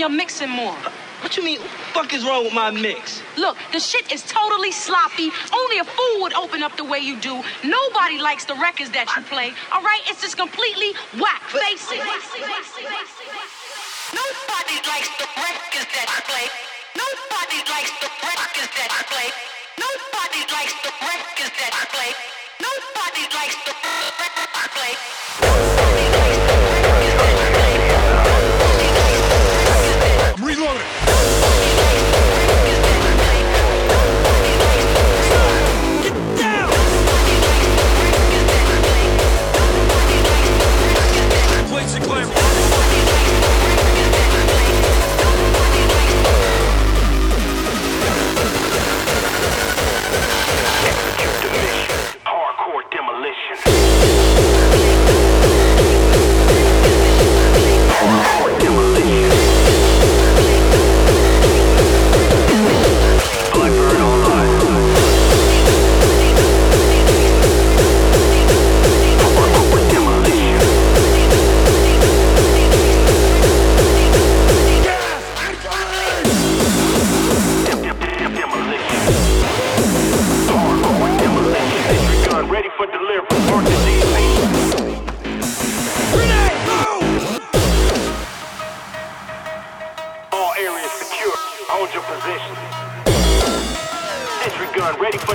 You're mixing more. What you mean? What the fuck is wrong with my mix? Look, the shit is totally sloppy. Only a fool would open up the way you do. Nobody likes the records that you play. All right? It's just completely whack. Face it. Nobody likes the records that you play. Nobody likes the records that you play. Nobody likes the records that you play. Nobody likes the records that you play. Nobody likes the records that you play.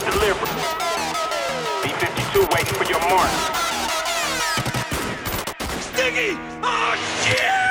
for delivery. B-52 waiting for your mark. Stingy! Oh, shit! Oh,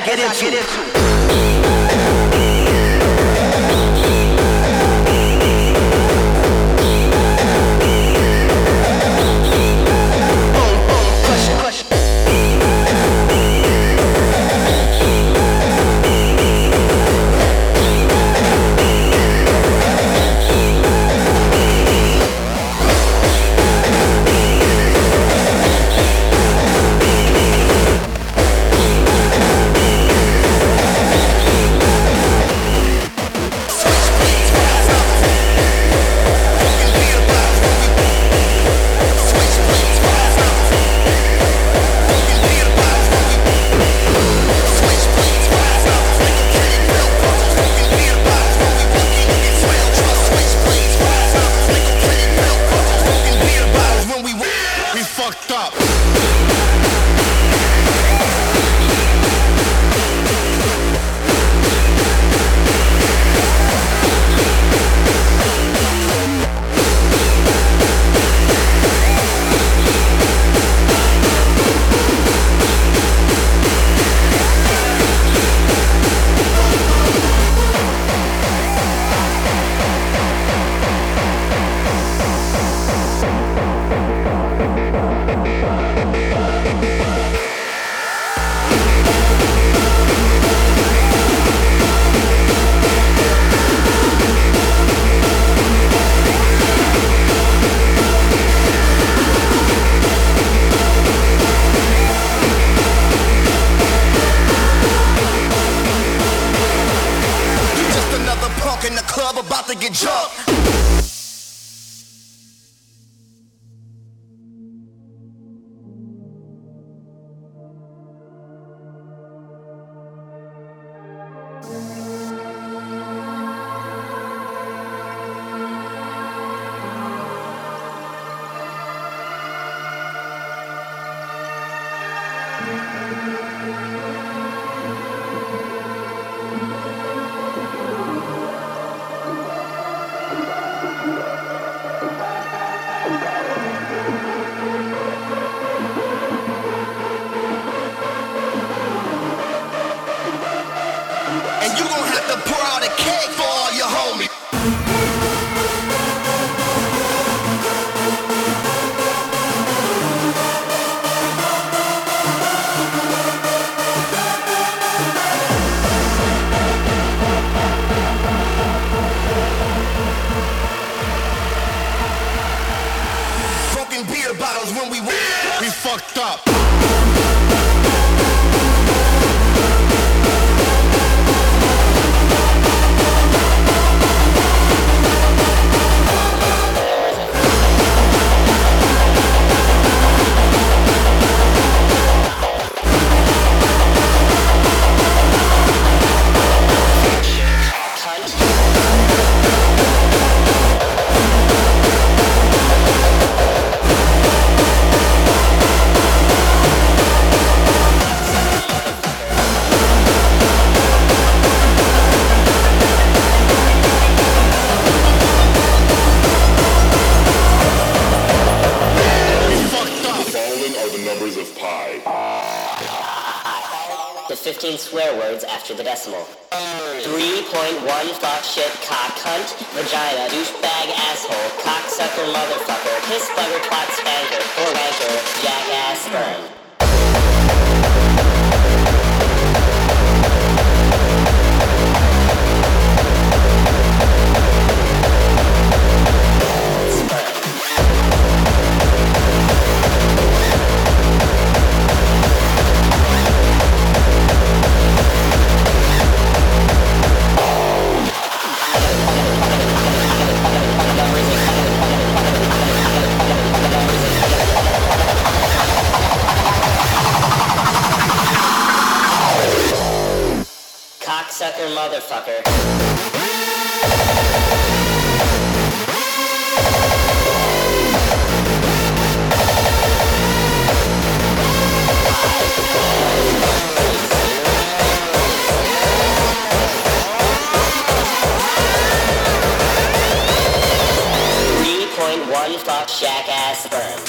I get it too. Swear words after the decimal. 3.1 fuck, shit, cock, cunt, vagina, douchebag, asshole, cocksucker, motherfucker, piss, bugger, twat, spanger, whore, wanker, jackass, sperm. Sucker motherfucker. One fuck shack ass sperm.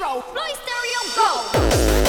intro. Play stereo, go.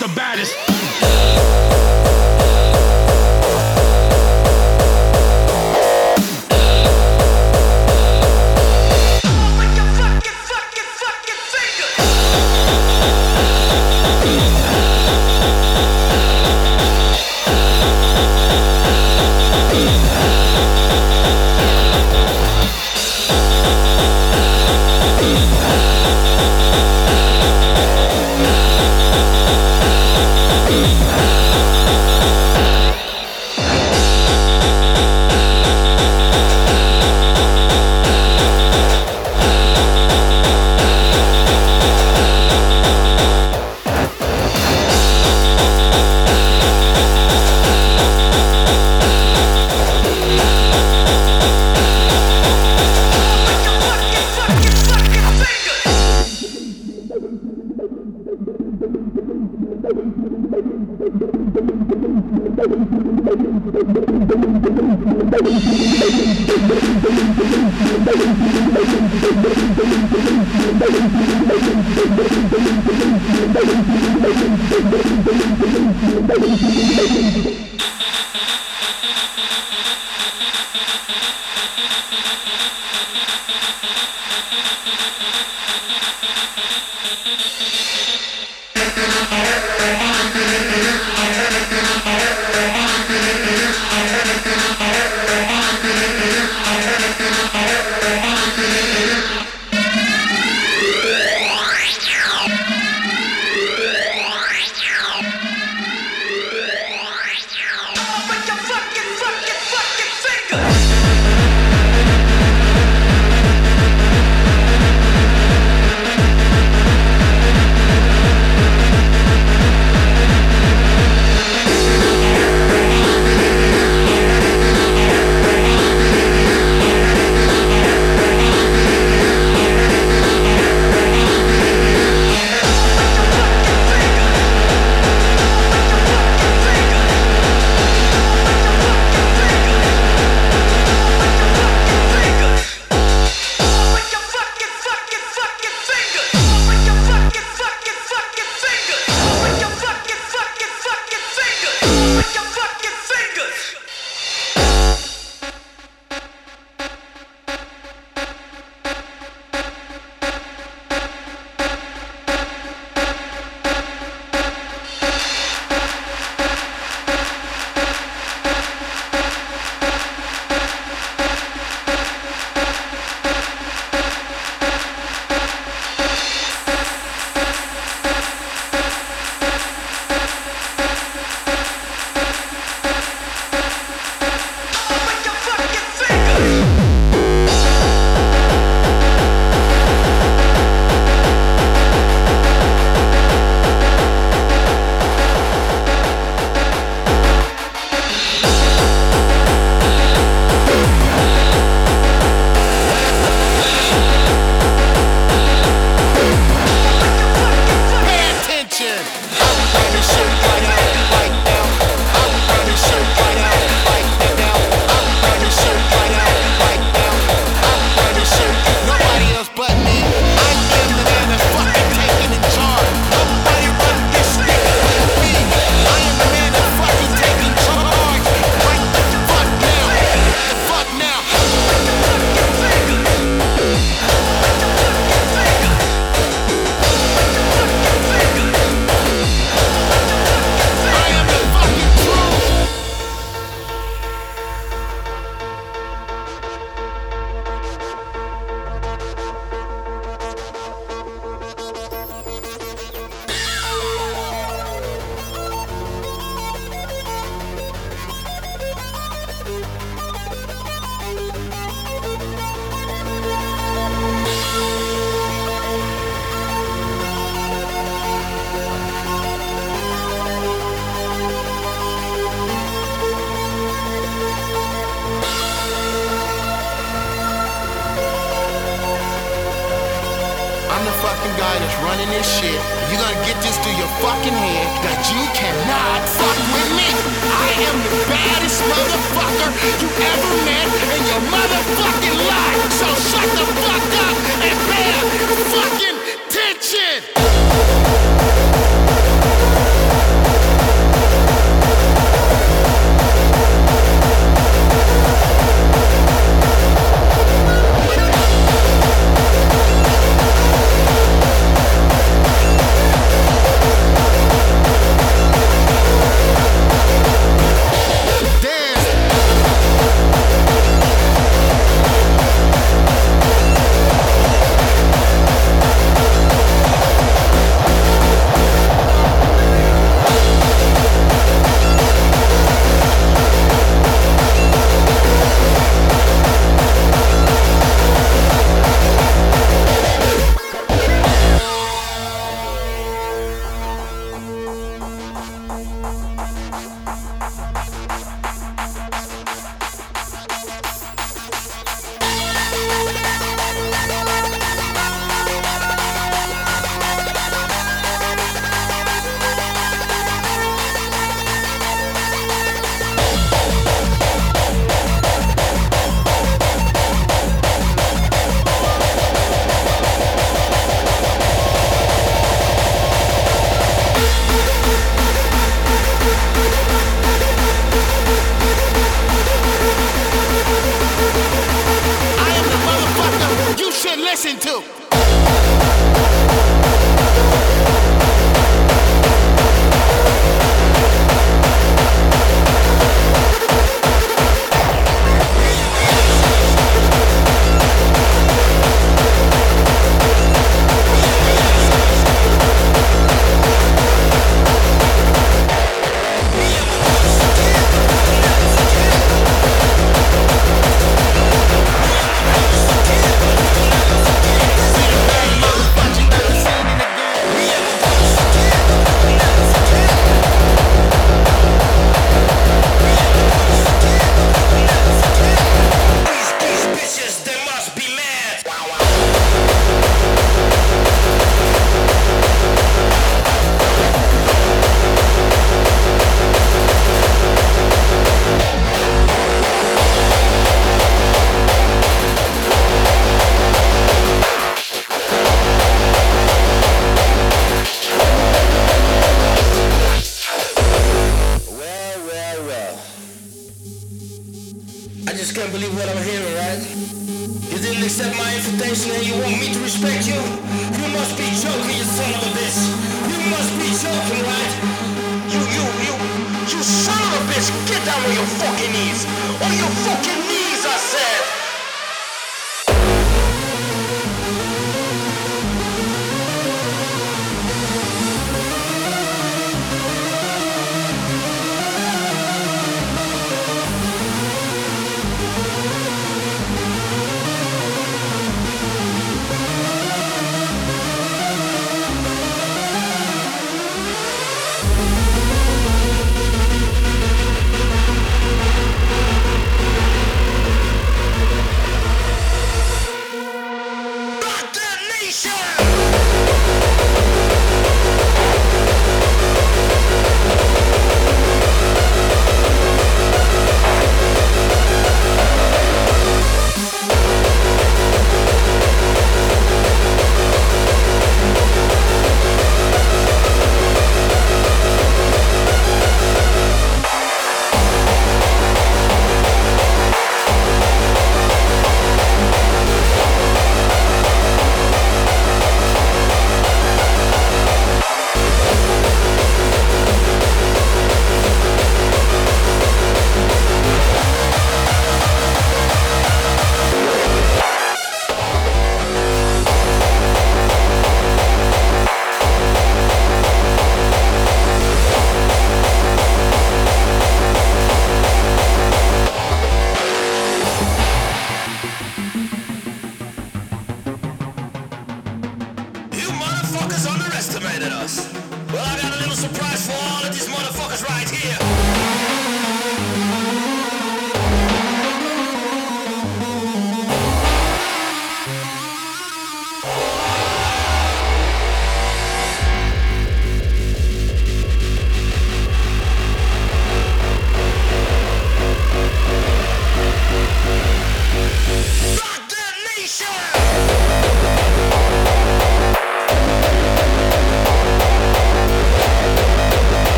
The baddest.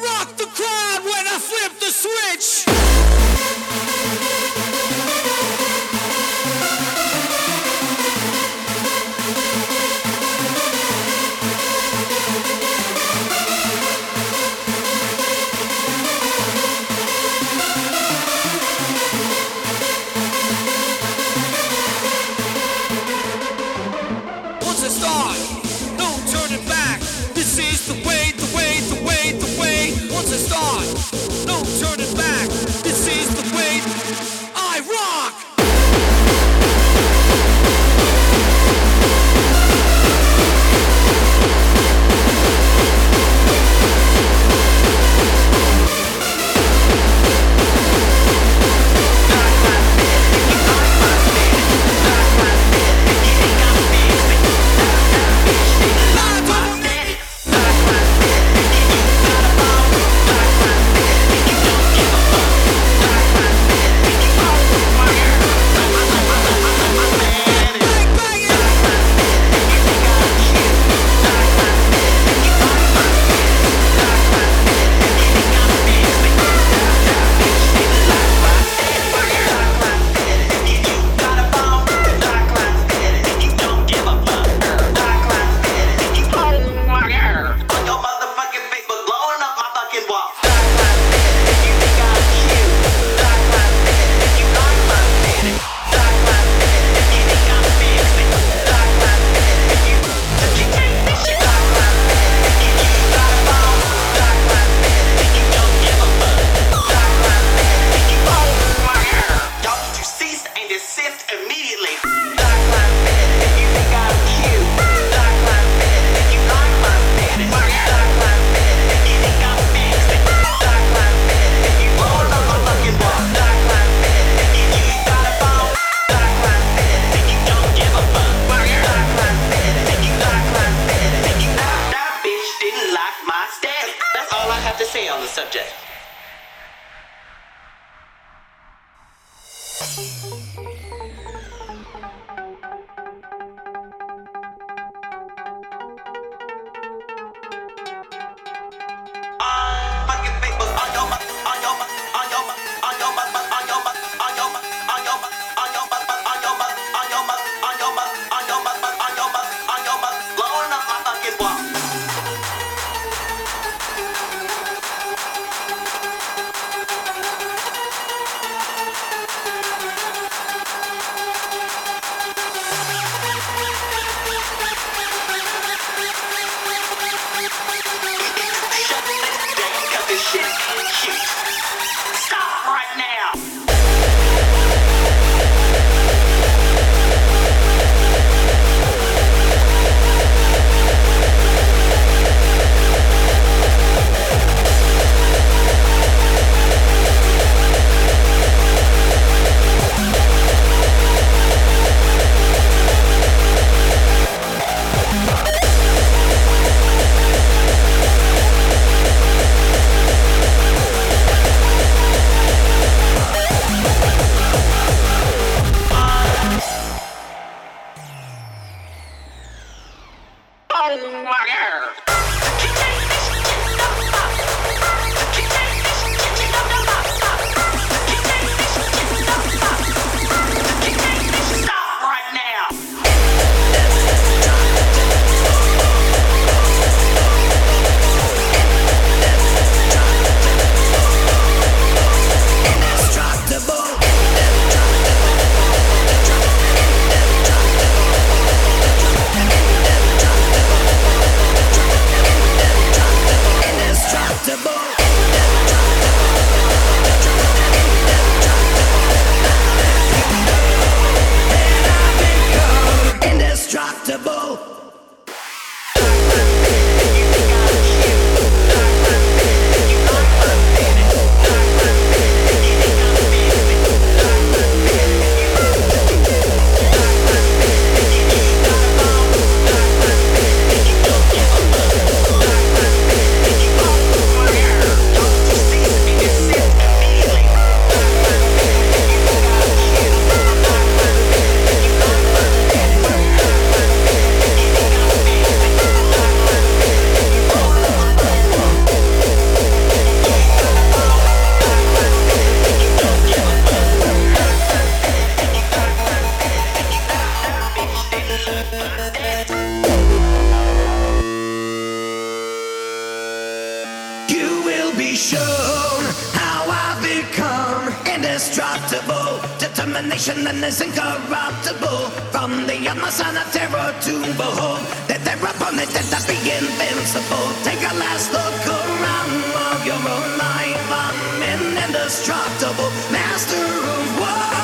rock the crowd when I flip the switch. will be shown how I've become indestructible. Determination that is incorruptible. From the utmost sign of terror to behold that they're upon it, that I be invincible. Take a last look around of your own life. I'm an indestructible master of war.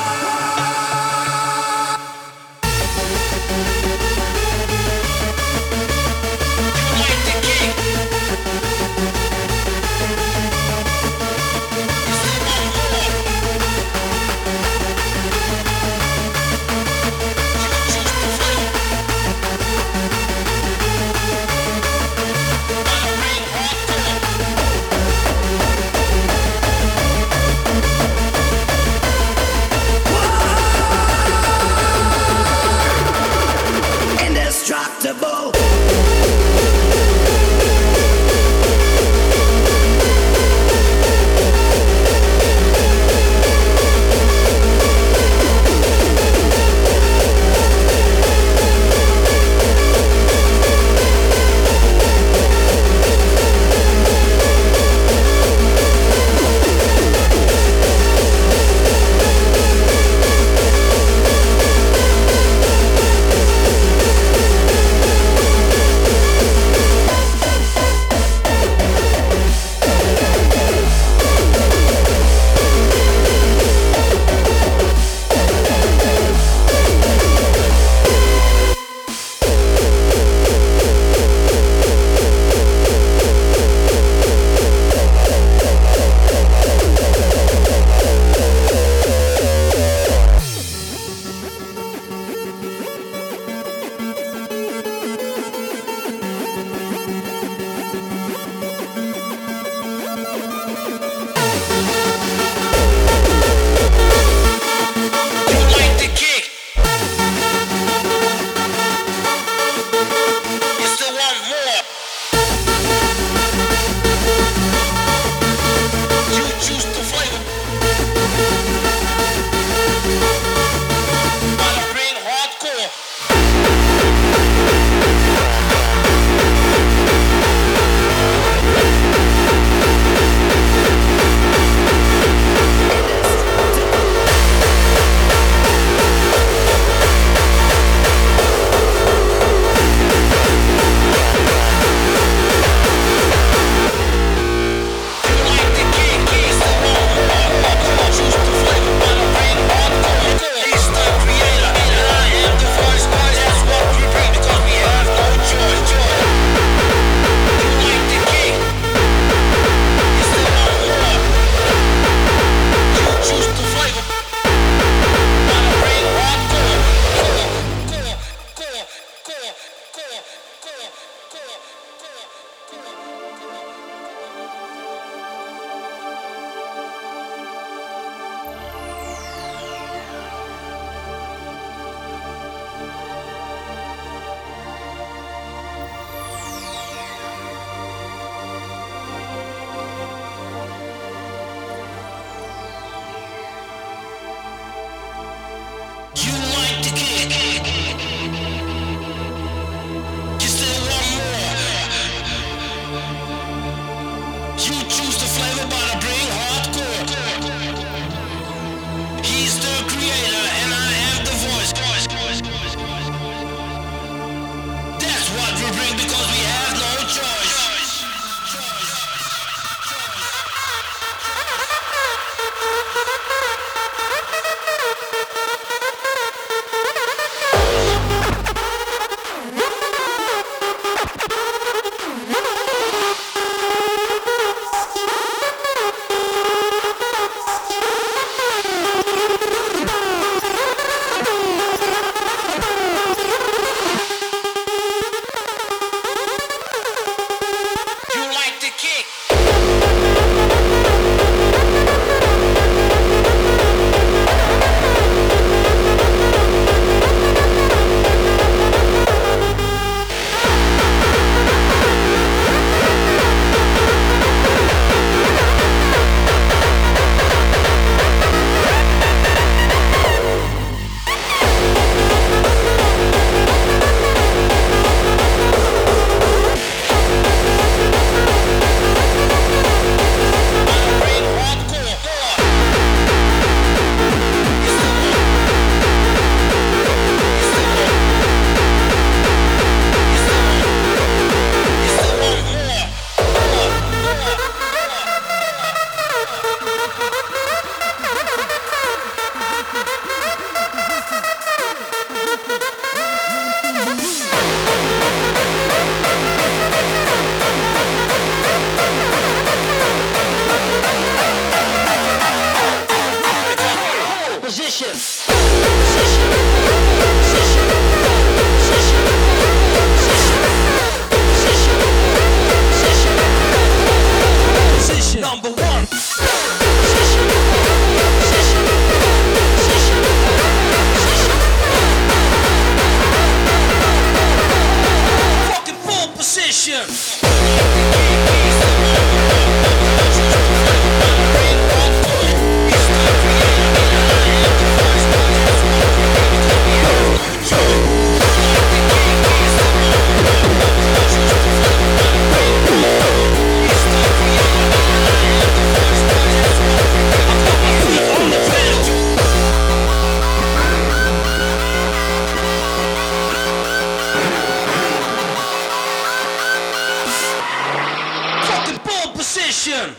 position.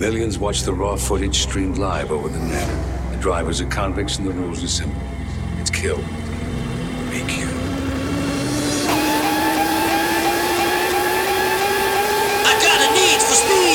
Millions watch the raw footage streamed live over the net. The drivers are convicts and the rules are simple. It's kill or be killed. I got a need for speed!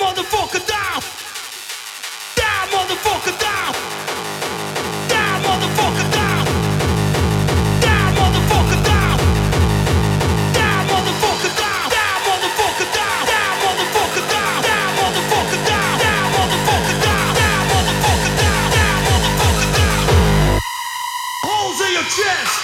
motherfucker down. Die, motherfucker down. Die, motherfucker down. Die, motherfucker down. Die, motherfucker down. Die, motherfucker down. Die, motherfucker down. Die, motherfucker down. Die, motherfucker down. Die, motherfucker down. Die, motherfucker down. Holes in your chest.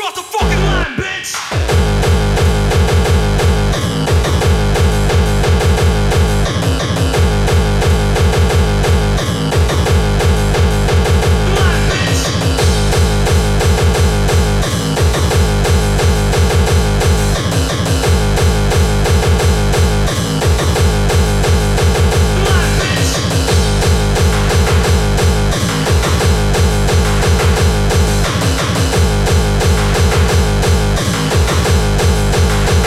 What the fuck?